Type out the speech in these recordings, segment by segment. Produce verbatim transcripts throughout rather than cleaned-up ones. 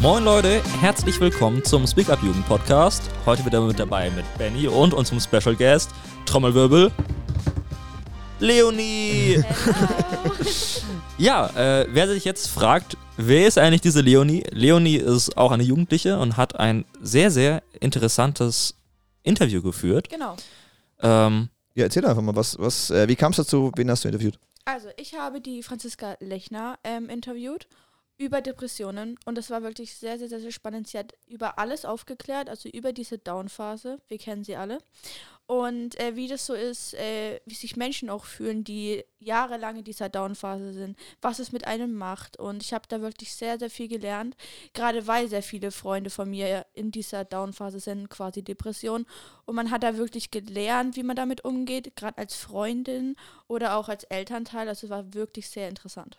Moin Leute, herzlich willkommen zum Speak-up-Jugend-Podcast. Heute wieder mit dabei mit Benny und unserem Special Guest, Trommelwirbel, Leonie. Ja, äh, wer sich jetzt fragt, wer ist eigentlich diese Leonie? Leonie ist auch eine Jugendliche und hat ein sehr, sehr interessantes Interview geführt. Genau. Ähm, ja, erzähl einfach mal, was, was, äh, wie kam es dazu, wen hast du interviewt? Also, ich habe die Franziska Lechner ähm, interviewt über Depressionen und das war wirklich sehr, sehr, sehr, sehr spannend. Sie hat über alles aufgeklärt, also über diese Down-Phase, wir kennen sie alle, und äh, wie das so ist, äh, wie sich Menschen auch fühlen, die jahrelang in dieser Down-Phase sind, was es mit einem macht, und ich habe da wirklich sehr, sehr viel gelernt, gerade weil sehr viele Freunde von mir in dieser Down-Phase sind, quasi Depression, und man hat da wirklich gelernt, wie man damit umgeht, gerade als Freundin oder auch als Elternteil, also es war wirklich sehr interessant.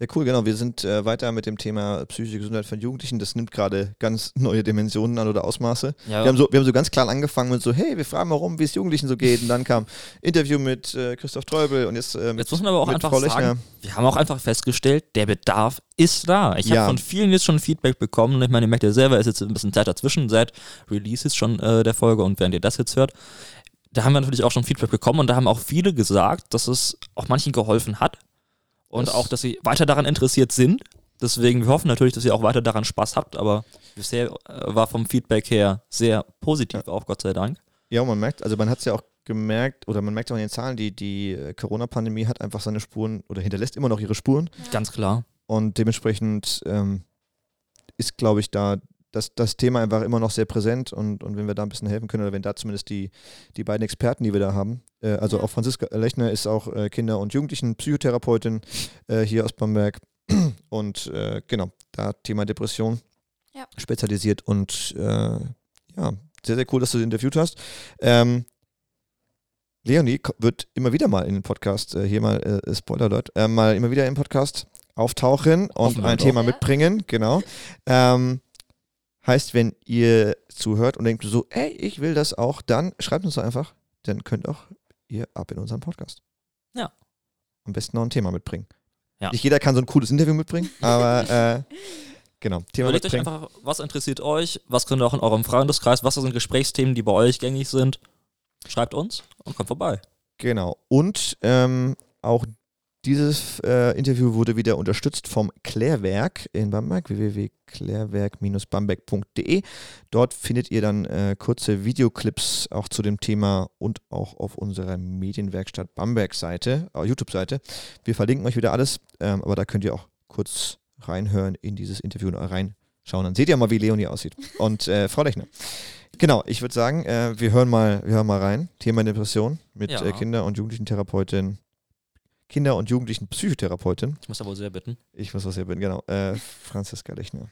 Ja, cool, genau. Wir sind äh, weiter mit dem Thema psychische Gesundheit von Jugendlichen. Das nimmt gerade ganz neue Dimensionen an oder Ausmaße. Ja. Wir haben so, wir haben so ganz klein angefangen mit so, hey, wir fragen mal rum, wie es Jugendlichen so geht. Und dann kam Interview mit äh, Christoph Träubel und jetzt äh, mit, jetzt muss man aber auch einfach Frau Lechner. Sagen, wir haben auch einfach festgestellt, der Bedarf ist da. Ich ja. habe von vielen jetzt schon Feedback bekommen. Ich meine, ihr merkt ja selber, ist jetzt ein bisschen Zeit dazwischen, seit Release ist schon äh, der Folge und während ihr das jetzt hört. Da haben wir natürlich auch schon Feedback bekommen und da haben auch viele gesagt, dass es auch manchen geholfen hat. Und das auch, dass sie weiter daran interessiert sind. Deswegen, wir hoffen natürlich, dass ihr auch weiter daran Spaß habt. Aber bisher war vom Feedback her sehr positiv, ja. auch Gott sei Dank. Ja, und man merkt, also man hat es ja auch gemerkt, oder man merkt auch in den Zahlen, die, die Corona-Pandemie hat einfach seine Spuren, oder hinterlässt immer noch ihre Spuren. Ja. Ganz klar. Und dementsprechend ähm, ist, glaube ich, da das, das Thema einfach immer noch sehr präsent. Und, und wenn wir da ein bisschen helfen können, oder wenn da zumindest die, die beiden Experten, die wir da haben, also auch Franziska Lechner ist auch äh, Kinder- und Jugendlichen-Psychotherapeutin äh, hier aus Bamberg und äh, genau, da Thema Depression ja. spezialisiert und äh, ja, sehr, sehr cool, dass du sie interviewt hast. Ähm, Leonie wird immer wieder mal in den Podcast, äh, hier mal äh, Spoiler-Alert, äh, mal immer wieder im Podcast auftauchen und ein Thema mitbringen, genau. Ähm, heißt, wenn ihr zuhört und denkt so, ey, ich will das auch, dann schreibt uns doch einfach, dann könnt auch ihr ab in unseren Podcast. Ja. Am besten noch ein Thema mitbringen. Ja. Nicht jeder kann so ein cooles Interview mitbringen, aber äh, genau. Thema Überlegt mitbringen. Euch einfach, was interessiert euch, was könnt ihr auch in eurem Freundeskreis, was sind Gesprächsthemen, die bei euch gängig sind. Schreibt uns und kommt vorbei. Genau. Und ähm, auch dieses äh, Interview wurde wieder unterstützt vom Klärwerk in Bamberg, w w w punkt klärwerk bindestrich bamberg punkt d e. Dort findet ihr dann äh, kurze Videoclips auch zu dem Thema und auch auf unserer Medienwerkstatt Bamberg-Seite, äh, YouTube-Seite. Wir verlinken euch wieder alles, ähm, aber da könnt ihr auch kurz reinhören in dieses Interview und reinschauen. Dann seht ihr mal, wie Leonie aussieht und äh, Frau Lechner. Genau, ich würde sagen, äh, wir hören mal, wir hören mal rein. Thema Depression mit ja. äh, Kinder- und Jugendlichen-Therapeutin. Kinder- und Jugendlichen-Psychotherapeutin. Ich muss da wohl sehr bitten. Ich muss was sehr bitten, genau. Äh, Franziska Lechner.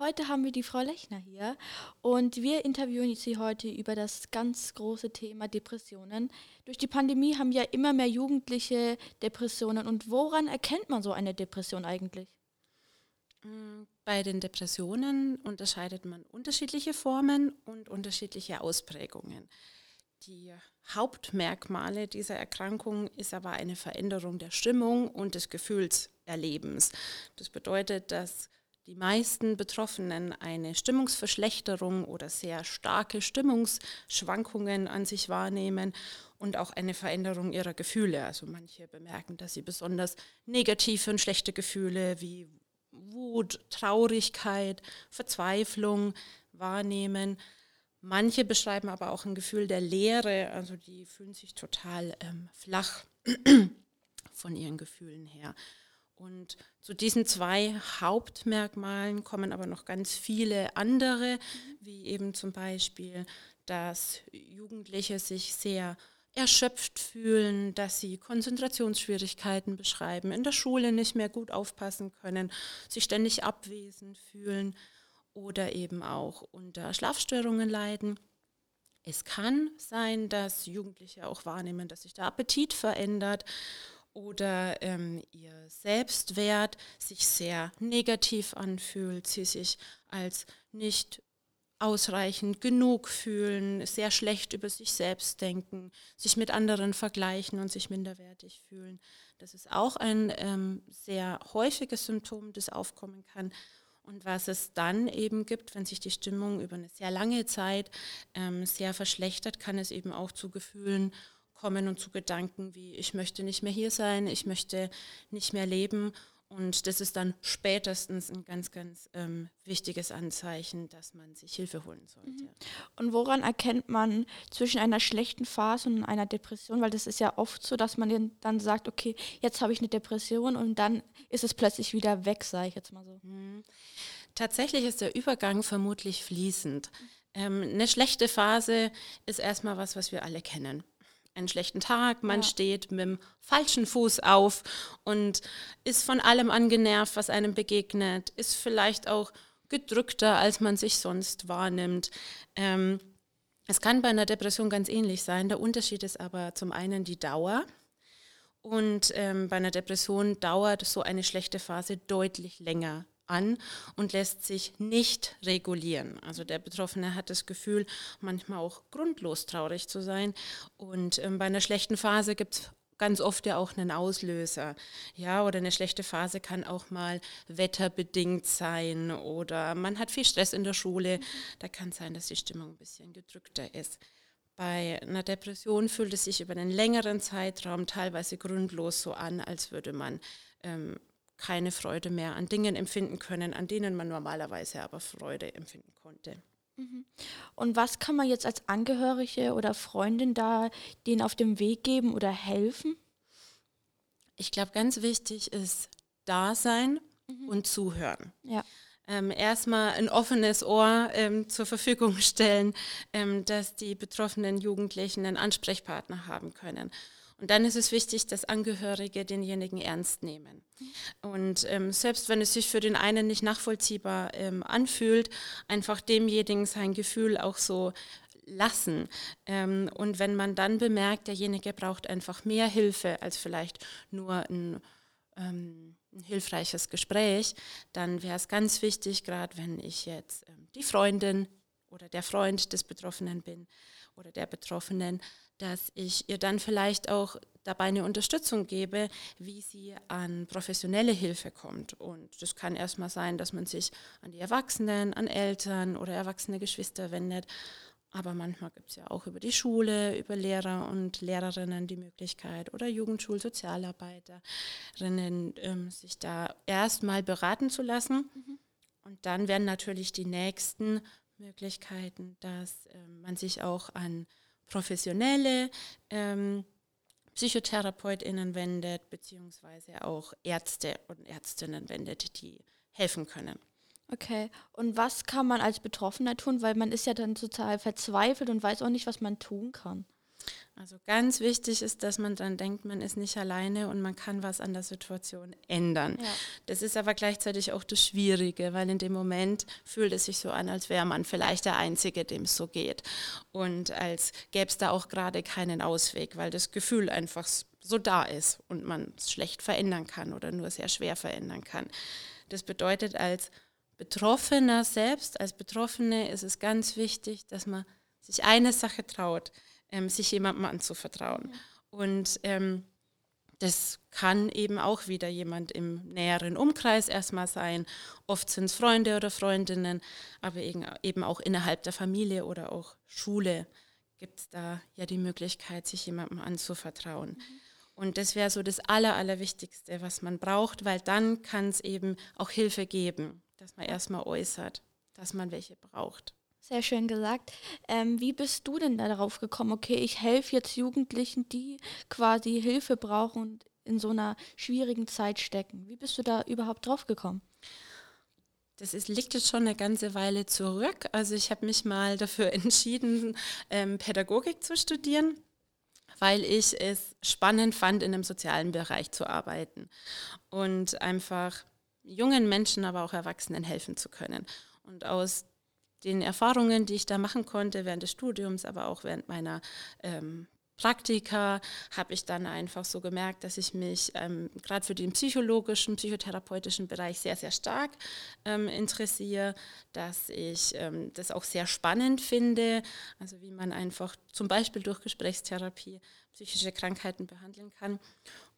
Heute haben wir die Frau Lechner hier und wir interviewen sie heute über das ganz große Thema Depressionen. Durch die Pandemie haben ja immer mehr Jugendliche Depressionen. Und woran erkennt man so eine Depression eigentlich? Bei den Depressionen unterscheidet man unterschiedliche Formen und unterschiedliche Ausprägungen. Die Hauptmerkmale dieser Erkrankung ist aber eine Veränderung der Stimmung und des Gefühlserlebens. Das bedeutet, dass die meisten Betroffenen eine Stimmungsverschlechterung oder sehr starke Stimmungsschwankungen an sich wahrnehmen und auch eine Veränderung ihrer Gefühle. Also manche bemerken, dass sie besonders negative und schlechte Gefühle wie Wut, Traurigkeit, Verzweiflung wahrnehmen. Manche beschreiben aber auch ein Gefühl der Leere, also die fühlen sich total ähm, flach von ihren Gefühlen her. Und zu diesen zwei Hauptmerkmalen kommen aber noch ganz viele andere, wie eben zum Beispiel, dass Jugendliche sich sehr erschöpft fühlen, dass sie Konzentrationsschwierigkeiten beschreiben, in der Schule nicht mehr gut aufpassen können, sich ständig abwesend fühlen oder eben auch unter Schlafstörungen leiden. Es kann sein, dass Jugendliche auch wahrnehmen, dass sich der Appetit verändert oder ähm, ihr Selbstwert sich sehr negativ anfühlt, sie sich als nicht ausreichend, genug fühlen, sehr schlecht über sich selbst denken, sich mit anderen vergleichen und sich minderwertig fühlen. Das ist auch ein ähm, sehr häufiges Symptom, das aufkommen kann. Und was es dann eben gibt, wenn sich die Stimmung über eine sehr lange Zeit ähm, sehr verschlechtert, kann es eben auch zu Gefühlen kommen und zu Gedanken wie, ich möchte nicht mehr hier sein, ich möchte nicht mehr leben. Und das ist dann spätestens ein ganz, ganz ähm, wichtiges Anzeichen, dass man sich Hilfe holen sollte. Und woran erkennt man zwischen einer schlechten Phase und einer Depression? Weil das ist ja oft so, dass man dann sagt, okay, jetzt habe ich eine Depression und dann ist es plötzlich wieder weg, sage ich jetzt mal so. Mhm. Tatsächlich ist der Übergang vermutlich fließend. Ähm, eine schlechte Phase ist erstmal was, was wir alle kennen. Einen schlechten Tag, man ja. steht mit dem falschen Fuß auf und ist von allem angenervt, was einem begegnet, ist vielleicht auch gedrückter, als man sich sonst wahrnimmt. Ähm, es kann bei einer Depression ganz ähnlich sein. Der Unterschied ist aber zum einen die Dauer. Und ähm, bei einer Depression dauert so eine schlechte Phase deutlich länger an und lässt sich nicht regulieren. Also der Betroffene hat das Gefühl, manchmal auch grundlos traurig zu sein. Und ähm, bei einer schlechten Phase gibt es ganz oft ja auch einen Auslöser. Ja, oder eine schlechte Phase kann auch mal wetterbedingt sein oder man hat viel Stress in der Schule. Da kann es sein, dass die Stimmung ein bisschen gedrückter ist. Bei einer Depression fühlt es sich über einen längeren Zeitraum teilweise grundlos so an, als würde man ähm, keine Freude mehr an Dingen empfinden können, an denen man normalerweise aber Freude empfinden konnte. Und was kann man jetzt als Angehörige oder Freundin da denen auf dem Weg geben oder helfen? Ich glaube, ganz wichtig ist Dasein mhm. und Zuhören. Ja. Ähm, erstmal ein offenes Ohr ähm, zur Verfügung stellen, ähm, dass die betroffenen Jugendlichen einen Ansprechpartner haben können. Und dann ist es wichtig, dass Angehörige denjenigen ernst nehmen. Und ähm, selbst wenn es sich für den einen nicht nachvollziehbar ähm, anfühlt, einfach demjenigen sein Gefühl auch so lassen. Ähm, und wenn man dann bemerkt, derjenige braucht einfach mehr Hilfe als vielleicht nur ein, ähm, ein hilfreiches Gespräch, dann wäre es ganz wichtig, gerade wenn ich jetzt ähm, die Freundin oder der Freund des Betroffenen bin oder der Betroffenen, dass ich ihr dann vielleicht auch dabei eine Unterstützung gebe, wie sie an professionelle Hilfe kommt. Und das kann erstmal sein, dass man sich an die Erwachsenen, an Eltern oder erwachsene Geschwister wendet. Aber manchmal gibt es ja auch über die Schule, über Lehrer und Lehrerinnen die Möglichkeit oder Jugendschulsozialarbeiterinnen, ähm, sich da erstmal beraten zu lassen. Mhm. Und dann werden natürlich die nächsten Möglichkeiten, dass äh, man sich auch an professionelle ähm, PsychotherapeutInnen wendet, beziehungsweise auch Ärzte und Ärztinnen wendet, die helfen können. Okay, und was kann man als Betroffener tun? Weil man ist ja dann total verzweifelt und weiß auch nicht, was man tun kann. Also ganz wichtig ist, dass man dann denkt, man ist nicht alleine und man kann was an der Situation ändern. Ja. Das ist aber gleichzeitig auch das Schwierige, weil in dem Moment fühlt es sich so an, als wäre man vielleicht der Einzige, dem es so geht. Und als gäbe es da auch gerade keinen Ausweg, weil das Gefühl einfach so da ist und man es schlecht verändern kann oder nur sehr schwer verändern kann. Das bedeutet, als Betroffener selbst, als Betroffene ist es ganz wichtig, dass man sich eine Sache traut, Ähm, sich jemandem anzuvertrauen. Ja. Und ähm, das kann eben auch wieder jemand im näheren Umkreis erstmal sein. Oft sind es Freunde oder Freundinnen, aber eben auch innerhalb der Familie oder auch Schule gibt es da ja die Möglichkeit, sich jemandem anzuvertrauen. Mhm. Und das wäre so das Aller, Allerwichtigste, was man braucht, weil dann kann es eben auch Hilfe geben, dass man erstmal äußert, dass man welche braucht. Sehr schön gesagt. Ähm, wie bist du denn da darauf gekommen, okay, ich helfe jetzt Jugendlichen, die quasi Hilfe brauchen und in so einer schwierigen Zeit stecken? Wie bist du da überhaupt drauf gekommen? Das ist, liegt jetzt schon eine ganze Weile zurück. Also ich habe mich mal dafür entschieden, ähm, Pädagogik zu studieren, weil ich es spannend fand, in einem sozialen Bereich zu arbeiten und einfach jungen Menschen, aber auch Erwachsenen helfen zu können. Und aus den Erfahrungen, die ich da machen konnte während des Studiums, aber auch während meiner ähm, Praktika habe ich dann einfach so gemerkt, dass ich mich ähm, gerade für den psychologischen, psychotherapeutischen Bereich sehr, sehr stark ähm, interessiere, dass ich ähm, das auch sehr spannend finde, also wie man einfach zum Beispiel durch Gesprächstherapie psychische Krankheiten behandeln kann.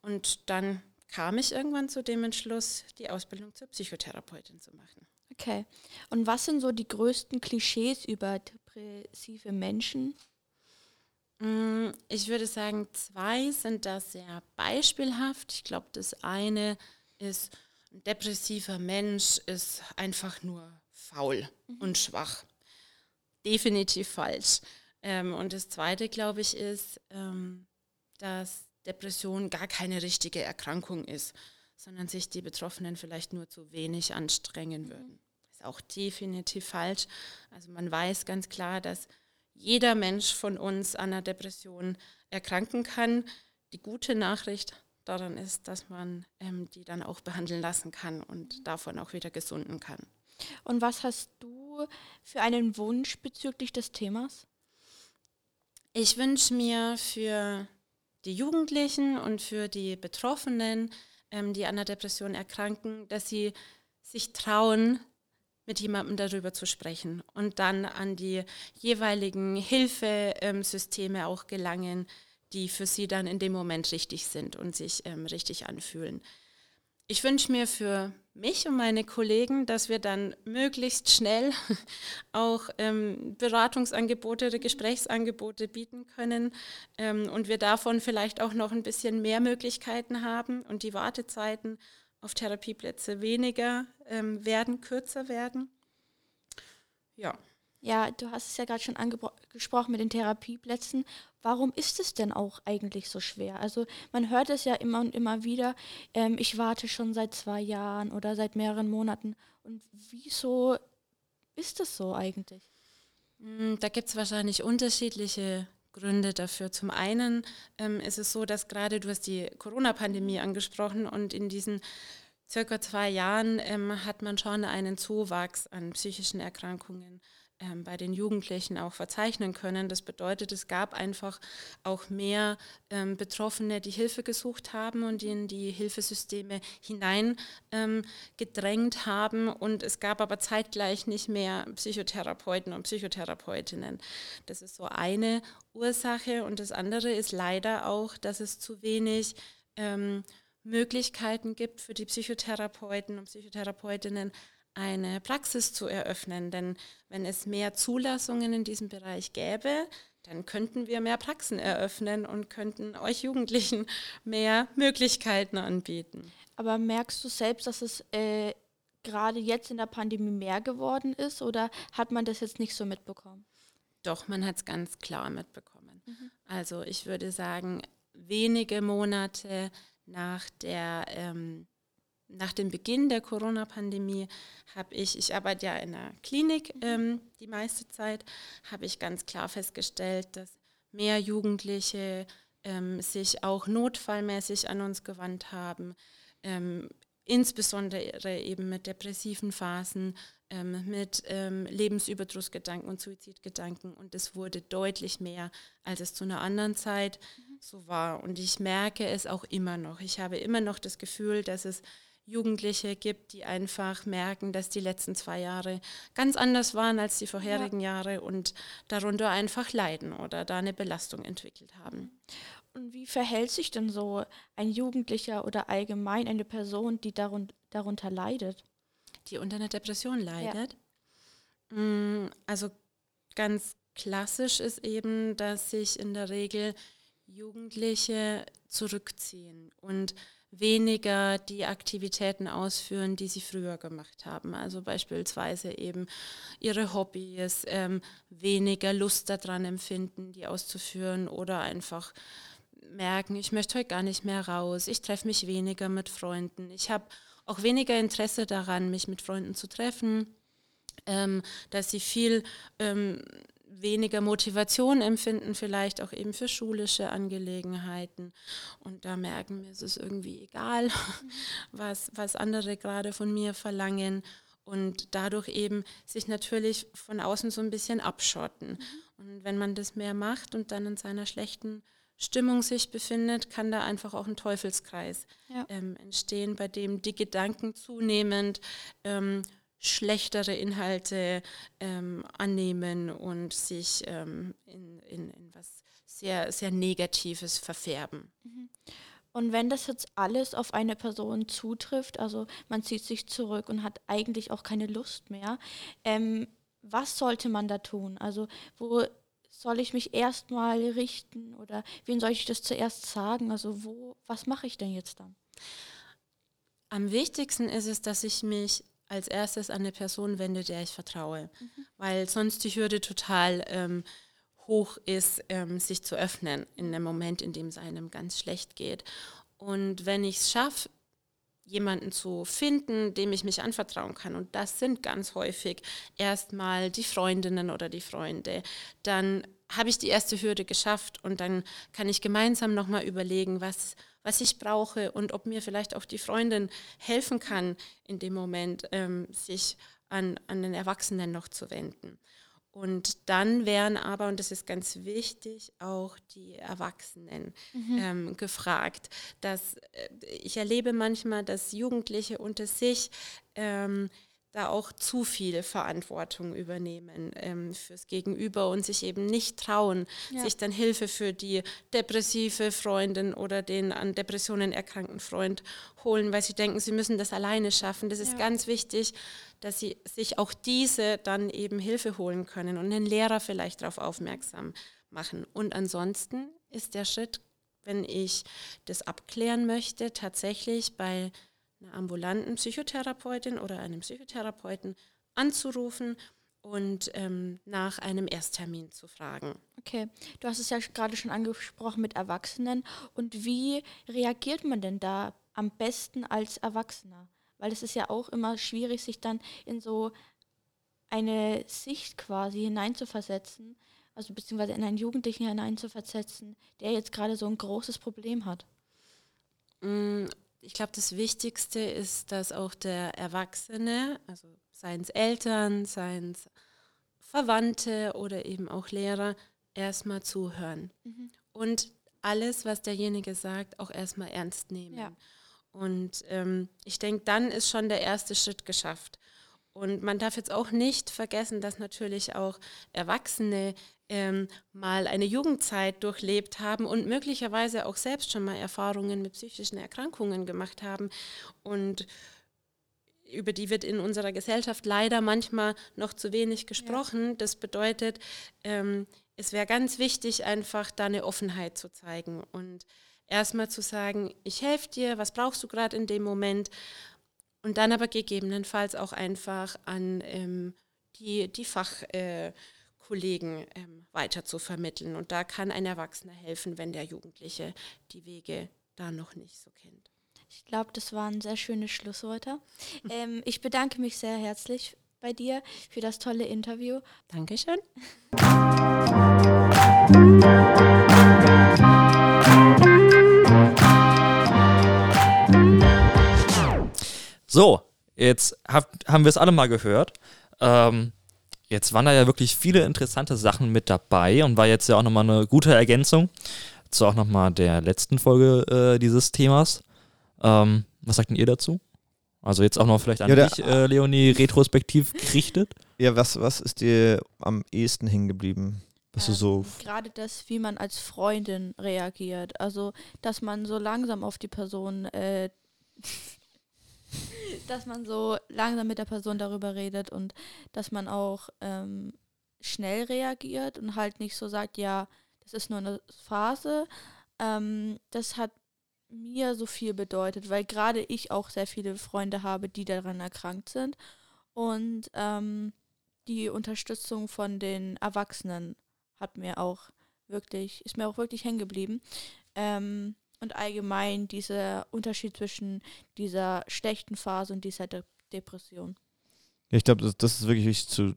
Und dann kam ich irgendwann zu dem Entschluss, die Ausbildung zur Psychotherapeutin zu machen. Okay. Und was sind so die größten Klischees über depressive Menschen? Ich würde sagen, zwei sind da sehr beispielhaft. Ich glaube, das eine ist, ein depressiver Mensch ist einfach nur faul mhm. und schwach. Definitiv falsch. Ähm, und das zweite, glaube ich, ist, ähm, dass Depression gar keine richtige Erkrankung ist, sondern sich die Betroffenen vielleicht nur zu wenig anstrengen mhm. würden. Das ist auch definitiv falsch. Also man weiß ganz klar, dass jeder Mensch von uns an einer Depression erkranken kann. Die gute Nachricht daran ist, dass man ähm, die dann auch behandeln lassen kann und davon auch wieder gesunden kann. Und was hast du für einen Wunsch bezüglich des Themas? Ich wünsche mir für die Jugendlichen und für die Betroffenen, ähm, die an einer Depression erkranken, dass sie sich trauen, mit jemandem darüber zu sprechen und dann an die jeweiligen Hilfesysteme auch gelangen, die für sie dann in dem Moment richtig sind und sich ähm, richtig anfühlen. Ich wünsche mir für mich und meine Kollegen, dass wir dann möglichst schnell auch ähm, Beratungsangebote, Gesprächsangebote bieten können ähm, und wir davon vielleicht auch noch ein bisschen mehr Möglichkeiten haben und die Wartezeiten auf Therapieplätze weniger ähm, werden, kürzer werden. Ja. Ja, du hast es ja gerade schon angesprochen mit den Therapieplätzen. Warum ist es denn auch eigentlich so schwer? Also man hört es ja immer und immer wieder, ähm, ich warte schon seit zwei Jahren oder seit mehreren Monaten. Und wieso ist das so eigentlich? Da gibt es wahrscheinlich unterschiedliche Gründe dafür. Zum einen ähm, ist es so, dass gerade, du hast die Corona-Pandemie angesprochen und in diesen circa zwei Jahren ähm, hat man schon einen Zuwachs an psychischen Erkrankungen ähm, bei den Jugendlichen auch verzeichnen können. Das bedeutet, es gab einfach auch mehr ähm, Betroffene, die Hilfe gesucht haben und in die Hilfesysteme hinein ähm, gedrängt haben, und es gab aber zeitgleich nicht mehr Psychotherapeuten und Psychotherapeutinnen. Das ist so eine Ursache, und das andere ist leider auch, dass es zu wenig ähm, Möglichkeiten gibt für die Psychotherapeuten und Psychotherapeutinnen, eine Praxis zu eröffnen. Denn wenn es mehr Zulassungen in diesem Bereich gäbe, dann könnten wir mehr Praxen eröffnen und könnten euch Jugendlichen mehr Möglichkeiten anbieten. Aber merkst du selbst, dass es äh, gerade jetzt in der Pandemie mehr geworden ist, oder hat man das jetzt nicht so mitbekommen? Doch, man hat es ganz klar mitbekommen. Mhm. Also ich würde sagen, wenige Monate nach der ähm, Nach dem Beginn der Corona-Pandemie habe ich, ich arbeite ja in einer Klinik ähm, die meiste Zeit, habe ich ganz klar festgestellt, dass mehr Jugendliche ähm, sich auch notfallmäßig an uns gewandt haben, ähm, insbesondere eben mit depressiven Phasen, ähm, mit ähm, Lebensüberdrussgedanken und Suizidgedanken, und es wurde deutlich mehr, als es zu einer anderen Zeit mhm. so war. Und ich merke es auch immer noch. Ich habe immer noch das Gefühl, dass es Jugendliche gibt, die einfach merken, dass die letzten zwei Jahre ganz anders waren als die vorherigen ja. Jahre und darunter einfach leiden oder da eine Belastung entwickelt haben. Und wie verhält sich denn so ein Jugendlicher oder allgemein eine Person, die darun- darunter leidet? Die unter einer Depression leidet? Ja. Also ganz klassisch ist eben, dass sich in der Regel Jugendliche zurückziehen und weniger die Aktivitäten ausführen, die sie früher gemacht haben. Also beispielsweise eben ihre Hobbys, ähm, weniger Lust daran empfinden, die auszuführen, oder einfach merken, ich möchte heute gar nicht mehr raus, ich treffe mich weniger mit Freunden, ich habe auch weniger Interesse daran, mich mit Freunden zu treffen, ähm, dass sie viel ähm, weniger Motivation empfinden, vielleicht auch eben für schulische Angelegenheiten. Und da merken wir, es ist irgendwie egal, was, was andere gerade von mir verlangen, und dadurch eben sich natürlich von außen so ein bisschen abschotten. Mhm. Und wenn man das mehr macht und dann in seiner schlechten Stimmung sich befindet, kann da einfach auch ein Teufelskreis ja. ähm, entstehen, bei dem die Gedanken zunehmend ähm, schlechtere Inhalte ähm, annehmen und sich ähm, in, in, in was sehr, sehr Negatives verfärben. Mhm. Und wenn das jetzt alles auf eine Person zutrifft, also man zieht sich zurück und hat eigentlich auch keine Lust mehr, ähm, was sollte man da tun? Also wo soll ich mich erstmal richten oder wem soll ich das zuerst sagen? Also wo, was mache ich denn jetzt dann? Am wichtigsten ist es, dass ich mich als erstes an eine Person wende, der ich vertraue, mhm. weil sonst die Hürde total ähm, hoch ist, ähm, sich zu öffnen in einem Moment, in dem es einem ganz schlecht geht. Und wenn ich es schaffe, jemanden zu finden, dem ich mich anvertrauen kann, und das sind ganz häufig erstmal die Freundinnen oder die Freunde, dann habe ich die erste Hürde geschafft und dann kann ich gemeinsam nochmal überlegen, was, was ich brauche und ob mir vielleicht auch die Freundin helfen kann, in dem Moment ähm, sich an, an den Erwachsenen noch zu wenden. Und dann wären aber, und das ist ganz wichtig, auch die Erwachsenen mhm. ähm, gefragt. Dass, ich erlebe manchmal, dass Jugendliche unter sich ähm, da auch zu viel Verantwortung übernehmen ähm, fürs Gegenüber und sich eben nicht trauen, ja. sich dann Hilfe für die depressive Freundin oder den an Depressionen erkrankten Freund holen, weil sie denken, sie müssen das alleine schaffen. Das ist ja. ganz wichtig, dass sie sich auch diese dann eben Hilfe holen können und den Lehrer vielleicht darauf aufmerksam machen. Und ansonsten ist der Schritt, wenn ich das abklären möchte, tatsächlich bei einer ambulanten Psychotherapeutin oder einem Psychotherapeuten anzurufen und ähm, nach einem Ersttermin zu fragen. Okay, du hast es ja gerade schon angesprochen mit Erwachsenen. Und wie reagiert man denn da am besten als Erwachsener? Weil es ist ja auch immer schwierig, sich dann in so eine Sicht quasi hineinzuversetzen, also beziehungsweise in einen Jugendlichen hineinzuversetzen, der jetzt gerade so ein großes Problem hat. Mm. Ich glaube, das Wichtigste ist, dass auch der Erwachsene, also seien es Eltern, seien es Verwandte oder eben auch Lehrer, erstmal zuhören. Mhm. Und alles, was derjenige sagt, auch erstmal ernst nehmen. Ja. Und ähm, ich denke, dann ist schon der erste Schritt geschafft. Und man darf jetzt auch nicht vergessen, dass natürlich auch Erwachsene ähm, mal eine Jugendzeit durchlebt haben und möglicherweise auch selbst schon mal Erfahrungen mit psychischen Erkrankungen gemacht haben. Und über die wird in unserer Gesellschaft leider manchmal noch zu wenig gesprochen. Ja. Das bedeutet, ähm, es wäre ganz wichtig, einfach da eine Offenheit zu zeigen und erstmal zu sagen, ich helfe dir, was brauchst du gerade in dem Moment? Und dann aber gegebenenfalls auch einfach an ähm, die, die Fachkollegen äh, ähm, weiter zu vermitteln. Und da kann ein Erwachsener helfen, wenn der Jugendliche die Wege da noch nicht so kennt. Ich glaube, das waren sehr schöne Schlussworte. ähm, ich bedanke mich sehr herzlich bei dir für das tolle Interview. Dankeschön. So, jetzt hab, haben wir es alle mal gehört. Ähm, jetzt waren da ja wirklich viele interessante Sachen mit dabei und war jetzt ja auch nochmal eine gute Ergänzung zu auch nochmal der letzten Folge äh, dieses Themas. Ähm, was sagt denn ihr dazu? Also jetzt auch noch vielleicht an ja, dich, äh, Leonie, retrospektiv gerichtet. Ja, was, was ist dir am ehesten hängen geblieben? Was ähm, du so f- gerade das, wie man als Freundin reagiert. Also, dass man so langsam auf die Person... Äh, dass man so langsam mit der Person darüber redet und dass man auch ähm, schnell reagiert und halt nicht so sagt, ja, das ist nur eine Phase. Ähm, das hat mir so viel bedeutet, weil gerade ich auch sehr viele Freunde habe, die daran erkrankt sind und ähm, die Unterstützung von den Erwachsenen hat mir auch wirklich, ist mir auch wirklich hängen geblieben. Ähm, Und allgemein dieser Unterschied zwischen dieser schlechten Phase und dieser De- Depression. Ja, ich glaube, das, das ist wirklich wichtig zu,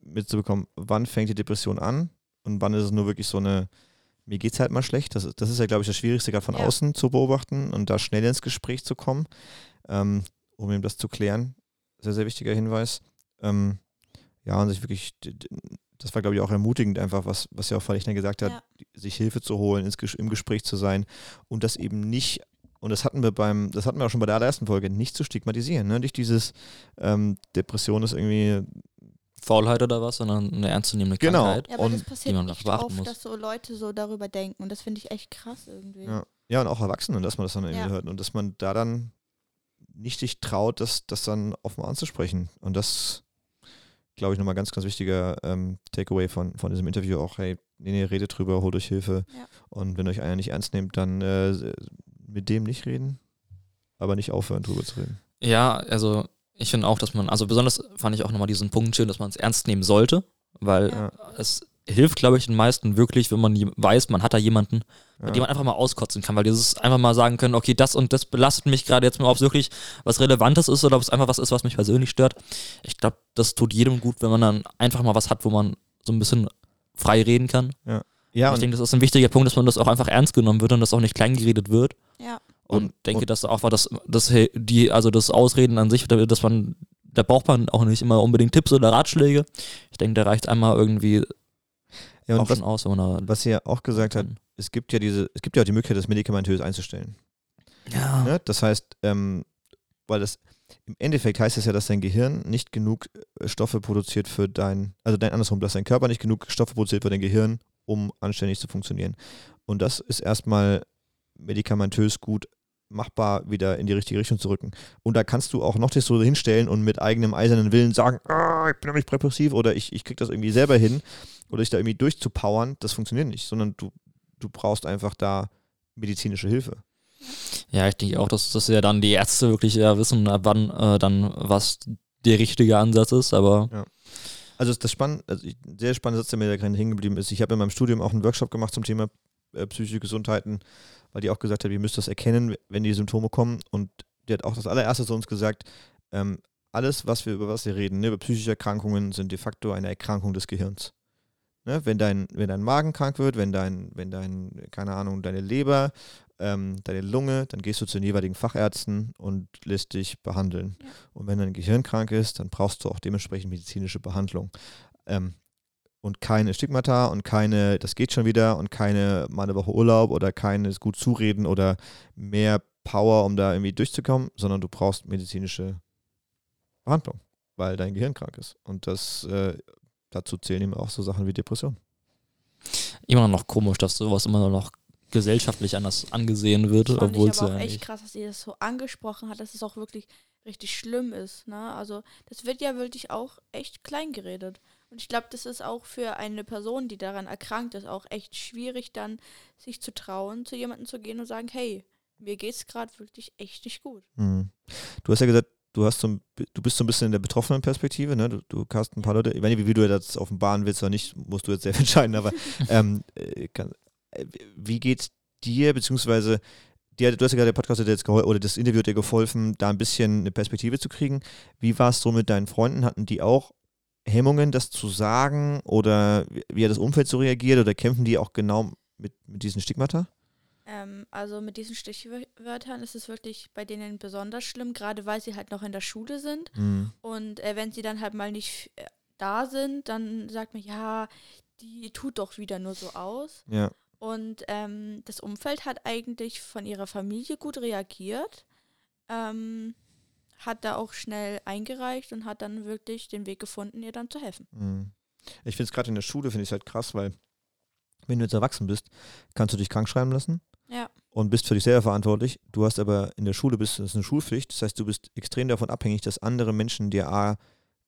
mitzubekommen, wann fängt die Depression an und wann ist es nur wirklich so eine, mir geht's halt mal schlecht. Das, das ist ja, glaube ich, das Schwierigste, gerade von ja. außen zu beobachten und da schnell ins Gespräch zu kommen, ähm, um eben das zu klären. Sehr, sehr wichtiger Hinweis. Ähm, ja, und sich wirklich d- d- das war, glaube ich, auch ermutigend einfach, was, was ja auch Frau Lechner gesagt hat, ja. sich Hilfe zu holen, ins, im Gespräch zu sein und das eben nicht, und das hatten wir beim, das hatten wir auch schon bei der allerersten Folge, nicht zu stigmatisieren, ne? Nicht dieses ähm, Depression ist irgendwie Faulheit oder was, sondern eine ernstzunehmende genau. Krankheit. Ja, aber und das passiert die man echt oft, muss. Dass so Leute so darüber denken und das finde ich echt krass irgendwie. Ja, ja, und auch Erwachsene, dass man das dann irgendwie ja. hört und dass man da dann nicht sich traut, das, das dann offen anzusprechen und das glaube ich, nochmal ganz, ganz wichtiger ähm, Takeaway von, von diesem Interview auch, hey, nee, nee, redet drüber, holt euch Hilfe ja. und wenn euch einer nicht ernst nimmt, dann äh, mit dem nicht reden, aber nicht aufhören, drüber zu reden. Ja, also ich finde auch, dass man, also besonders fand ich auch nochmal diesen Punkt schön, dass man es ernst nehmen sollte, weil ja. es hilft, glaube ich, den meisten wirklich, wenn man weiß, man hat da jemanden, mit ja. dem man einfach mal auskotzen kann, weil dieses einfach mal sagen können, okay, das und das belastet mich gerade jetzt mal, ob es wirklich was Relevantes ist oder ob es einfach was ist, was mich persönlich stört. Ich glaube, das tut jedem gut, wenn man dann einfach mal was hat, wo man so ein bisschen frei reden kann. Ja. Ja, ich denke, das ist ein wichtiger Punkt, dass man das auch einfach ernst genommen wird und dass auch nicht klein geredet wird. Ja. Und, und denke, und dass auch war das, das, die, also das Ausreden an sich, dass man, da braucht man auch nicht immer unbedingt Tipps oder Ratschläge. Ich denke, da reicht einmal irgendwie ja, und auch was, schon aus. Oder was sie ja auch gesagt hat, es gibt ja diese, es gibt ja auch die Möglichkeit, das medikamentös einzustellen. Ja. Ne? Das heißt, ähm, weil das im Endeffekt heißt es ja, dass dein Gehirn nicht genug Stoffe produziert für dein, also dein andersrum, dass dein Körper nicht genug Stoffe produziert für dein Gehirn, um anständig zu funktionieren. Und das ist erstmal medikamentös gut machbar, wieder in die richtige Richtung zu rücken. Und da kannst du auch noch dich so hinstellen und mit eigenem eisernen Willen sagen, ah, ich bin nämlich präpressiv oder ich, ich krieg das irgendwie selber hin oder ich da irgendwie durchzupowern, das funktioniert nicht, sondern du, du brauchst einfach da medizinische Hilfe. Ja, ich denke auch, dass, dass ja dann die Ärzte wirklich ja wissen, ab wann äh, dann was der richtige Ansatz ist, aber ja. Also das Spannende, also ein sehr spannender Satz, der mir da gerade hängen geblieben ist, ich habe in meinem Studium auch einen Workshop gemacht zum Thema äh, psychische Gesundheiten, weil die auch gesagt hat, ihr müsst das erkennen, wenn die Symptome kommen. Und die hat auch das allererste zu uns gesagt, ähm, alles, was wir über was wir reden, ne, über psychische Erkrankungen, sind de facto eine Erkrankung des Gehirns. Ne? Wenn dein, wenn dein Magen krank wird, wenn dein, wenn dein, keine Ahnung, deine Leber, ähm, deine Lunge, dann gehst du zu den jeweiligen Fachärzten und lässt dich behandeln. Ja. Und wenn dein Gehirn krank ist, dann brauchst du auch dementsprechend medizinische Behandlung. Ähm, Und keine Stigmata und keine, das geht schon wieder und keine mal eine Woche Urlaub oder keines gut zureden oder mehr Power, um da irgendwie durchzukommen, sondern du brauchst medizinische Behandlung, weil dein Gehirn krank ist. Und das äh, dazu zählen eben auch so Sachen wie Depressionen. Immer noch komisch, dass sowas immer noch gesellschaftlich anders angesehen wird. Das fand obwohl ich aber auch echt krass, dass sie das so angesprochen hat, dass es auch wirklich richtig schlimm ist. Ne? Also das wird ja wirklich auch echt klein geredet. Und ich glaube, das ist auch für eine Person, die daran erkrankt ist, auch echt schwierig, dann sich zu trauen, zu jemandem zu gehen und sagen, hey, mir geht's gerade wirklich echt nicht gut. Mhm. Du hast ja gesagt, du hast so ein, du bist so ein bisschen in der betroffenen Perspektive, ne? Du, du hast ein paar Leute, ich weiß nicht, wie du das offenbaren willst oder nicht, musst du jetzt selbst entscheiden, aber ähm, kann, wie geht's dir, beziehungsweise dir, du hast ja gerade der Podcast hat dir jetzt geholfen, oder das Interview hat dir geholfen, da ein bisschen eine Perspektive zu kriegen. Wie war es so mit deinen Freunden? Hatten die auch Hemmungen, das zu sagen oder wie hat das Umfeld so reagiert oder kämpfen die auch genau mit, mit diesen Stigmata? Ähm, also mit diesen Stichwörtern ist es wirklich bei denen besonders schlimm, gerade weil sie halt noch in der Schule sind mhm. und äh, wenn sie dann halt mal nicht äh, da sind, dann sagt man, ja, die tut doch wieder nur so aus. Ja. Und ähm, das Umfeld hat eigentlich von ihrer Familie gut reagiert. Ähm, hat da auch schnell eingereicht und hat dann wirklich den Weg gefunden, ihr dann zu helfen. Ich finde es gerade in der Schule, finde ich es halt krass, weil wenn du jetzt erwachsen bist, kannst du dich krank schreiben lassen ja. und bist für dich selber verantwortlich. Du hast aber in der Schule, bist, das ist eine Schulpflicht, das heißt, du bist extrem davon abhängig, dass andere Menschen dir A,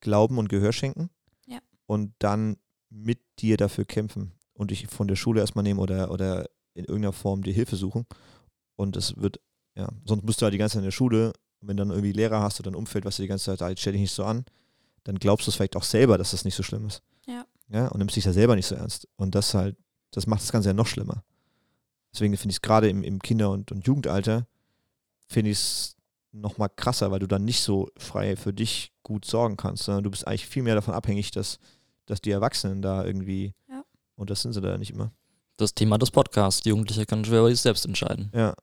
glauben und Gehör schenken ja. und dann mit dir dafür kämpfen und dich von der Schule erstmal nehmen oder, oder in irgendeiner Form dir Hilfe suchen. Und das wird, ja, sonst bist du halt die ganze Zeit in der Schule. Und wenn du dann irgendwie Lehrer hast oder ein Umfeld, was dir die ganze Zeit, ah, jetzt stell dich nicht so an, dann glaubst du es vielleicht auch selber, dass das nicht so schlimm ist. Ja. Ja, und nimmst dich da selber nicht so ernst. Und das halt, das macht das Ganze ja noch schlimmer. Deswegen finde ich es gerade im, im Kinder- und, und Jugendalter, finde ich es nochmal krasser, weil du dann nicht so frei für dich gut sorgen kannst, sondern du bist eigentlich viel mehr davon abhängig, dass, dass die Erwachsenen da irgendwie, ja. und das sind sie da nicht immer. Das Thema des Podcasts, die Jugendliche können schwer über sich selbst entscheiden. Ja.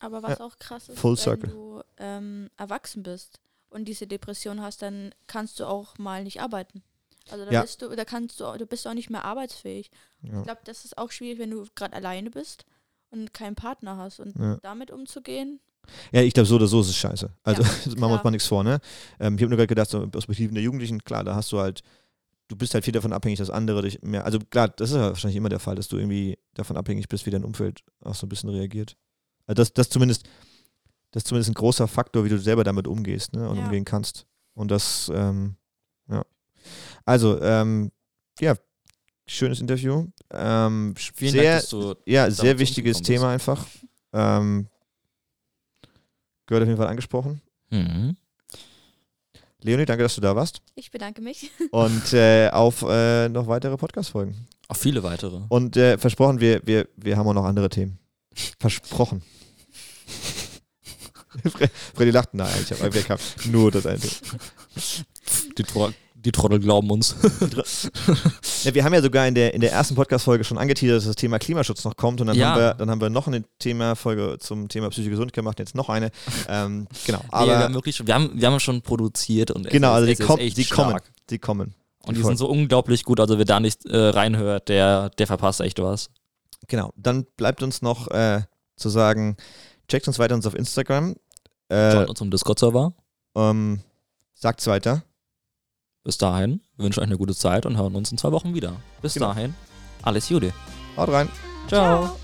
Aber was ja. auch krass ist, Full wenn circle. du ähm, erwachsen bist und diese Depression hast, dann kannst du auch mal nicht arbeiten. Also da ja. bist du, da kannst du, du bist auch nicht mehr arbeitsfähig. Ja. Ich glaube, das ist auch schwierig, wenn du gerade alleine bist und keinen Partner hast und ja. damit umzugehen. Ja, ich glaube, so oder so ist es scheiße. Also ja, machen wir uns mal nichts vor, ne? Ähm, ich habe nur gerade gedacht, so aus Perspektiven der Jugendlichen, klar, da hast du halt, du bist halt viel davon abhängig, dass andere dich mehr, also klar, das ist ja wahrscheinlich immer der Fall, dass du irgendwie davon abhängig bist, wie dein Umfeld auch so ein bisschen reagiert. Also das, das zumindest, das ist zumindest ein großer Faktor, wie du selber damit umgehst, ne? Und ja. umgehen kannst. Und das, ähm, ja. Also, ähm, ja, schönes Interview. Ähm, Vielen sehr, Dank, dass du ja, sehr wichtiges Thema einfach. Ähm, gehört auf jeden Fall angesprochen. Mhm. Leonie, danke, dass du da warst. Ich bedanke mich. Und äh, auf äh, noch weitere Podcast-Folgen. Auf viele weitere. Und äh, versprochen, wir, wir, wir haben auch noch andere Themen. Versprochen. Freddy lacht, nein, ich habe hab nur das eine. Die, Tro- die Trottel glauben uns. Ja, wir haben ja sogar in der, in der ersten Podcast-Folge schon angeteasert, dass das Thema Klimaschutz noch kommt und dann, ja. haben, wir, dann haben wir noch eine Thema-Folge zum Thema psychische Gesundheit gemacht, jetzt noch eine. Ähm, genau, aber nee, wir, haben wirklich schon, wir, haben, wir haben schon produziert und genau, also es, die, es kom- die kommen, die kommen. Und die, die sind so unglaublich gut, also wer da nicht äh, reinhört, der, der verpasst echt was. Genau, dann bleibt uns noch äh, zu sagen, checkt uns weiter uns auf Instagram. Schaut uns im Discord-Server. Ähm, sagt's weiter. Bis dahin, wir wünschen euch eine gute Zeit und hören uns in zwei Wochen wieder. Bis genau. dahin, alles Jude. Haut rein. Ciao. Ciao.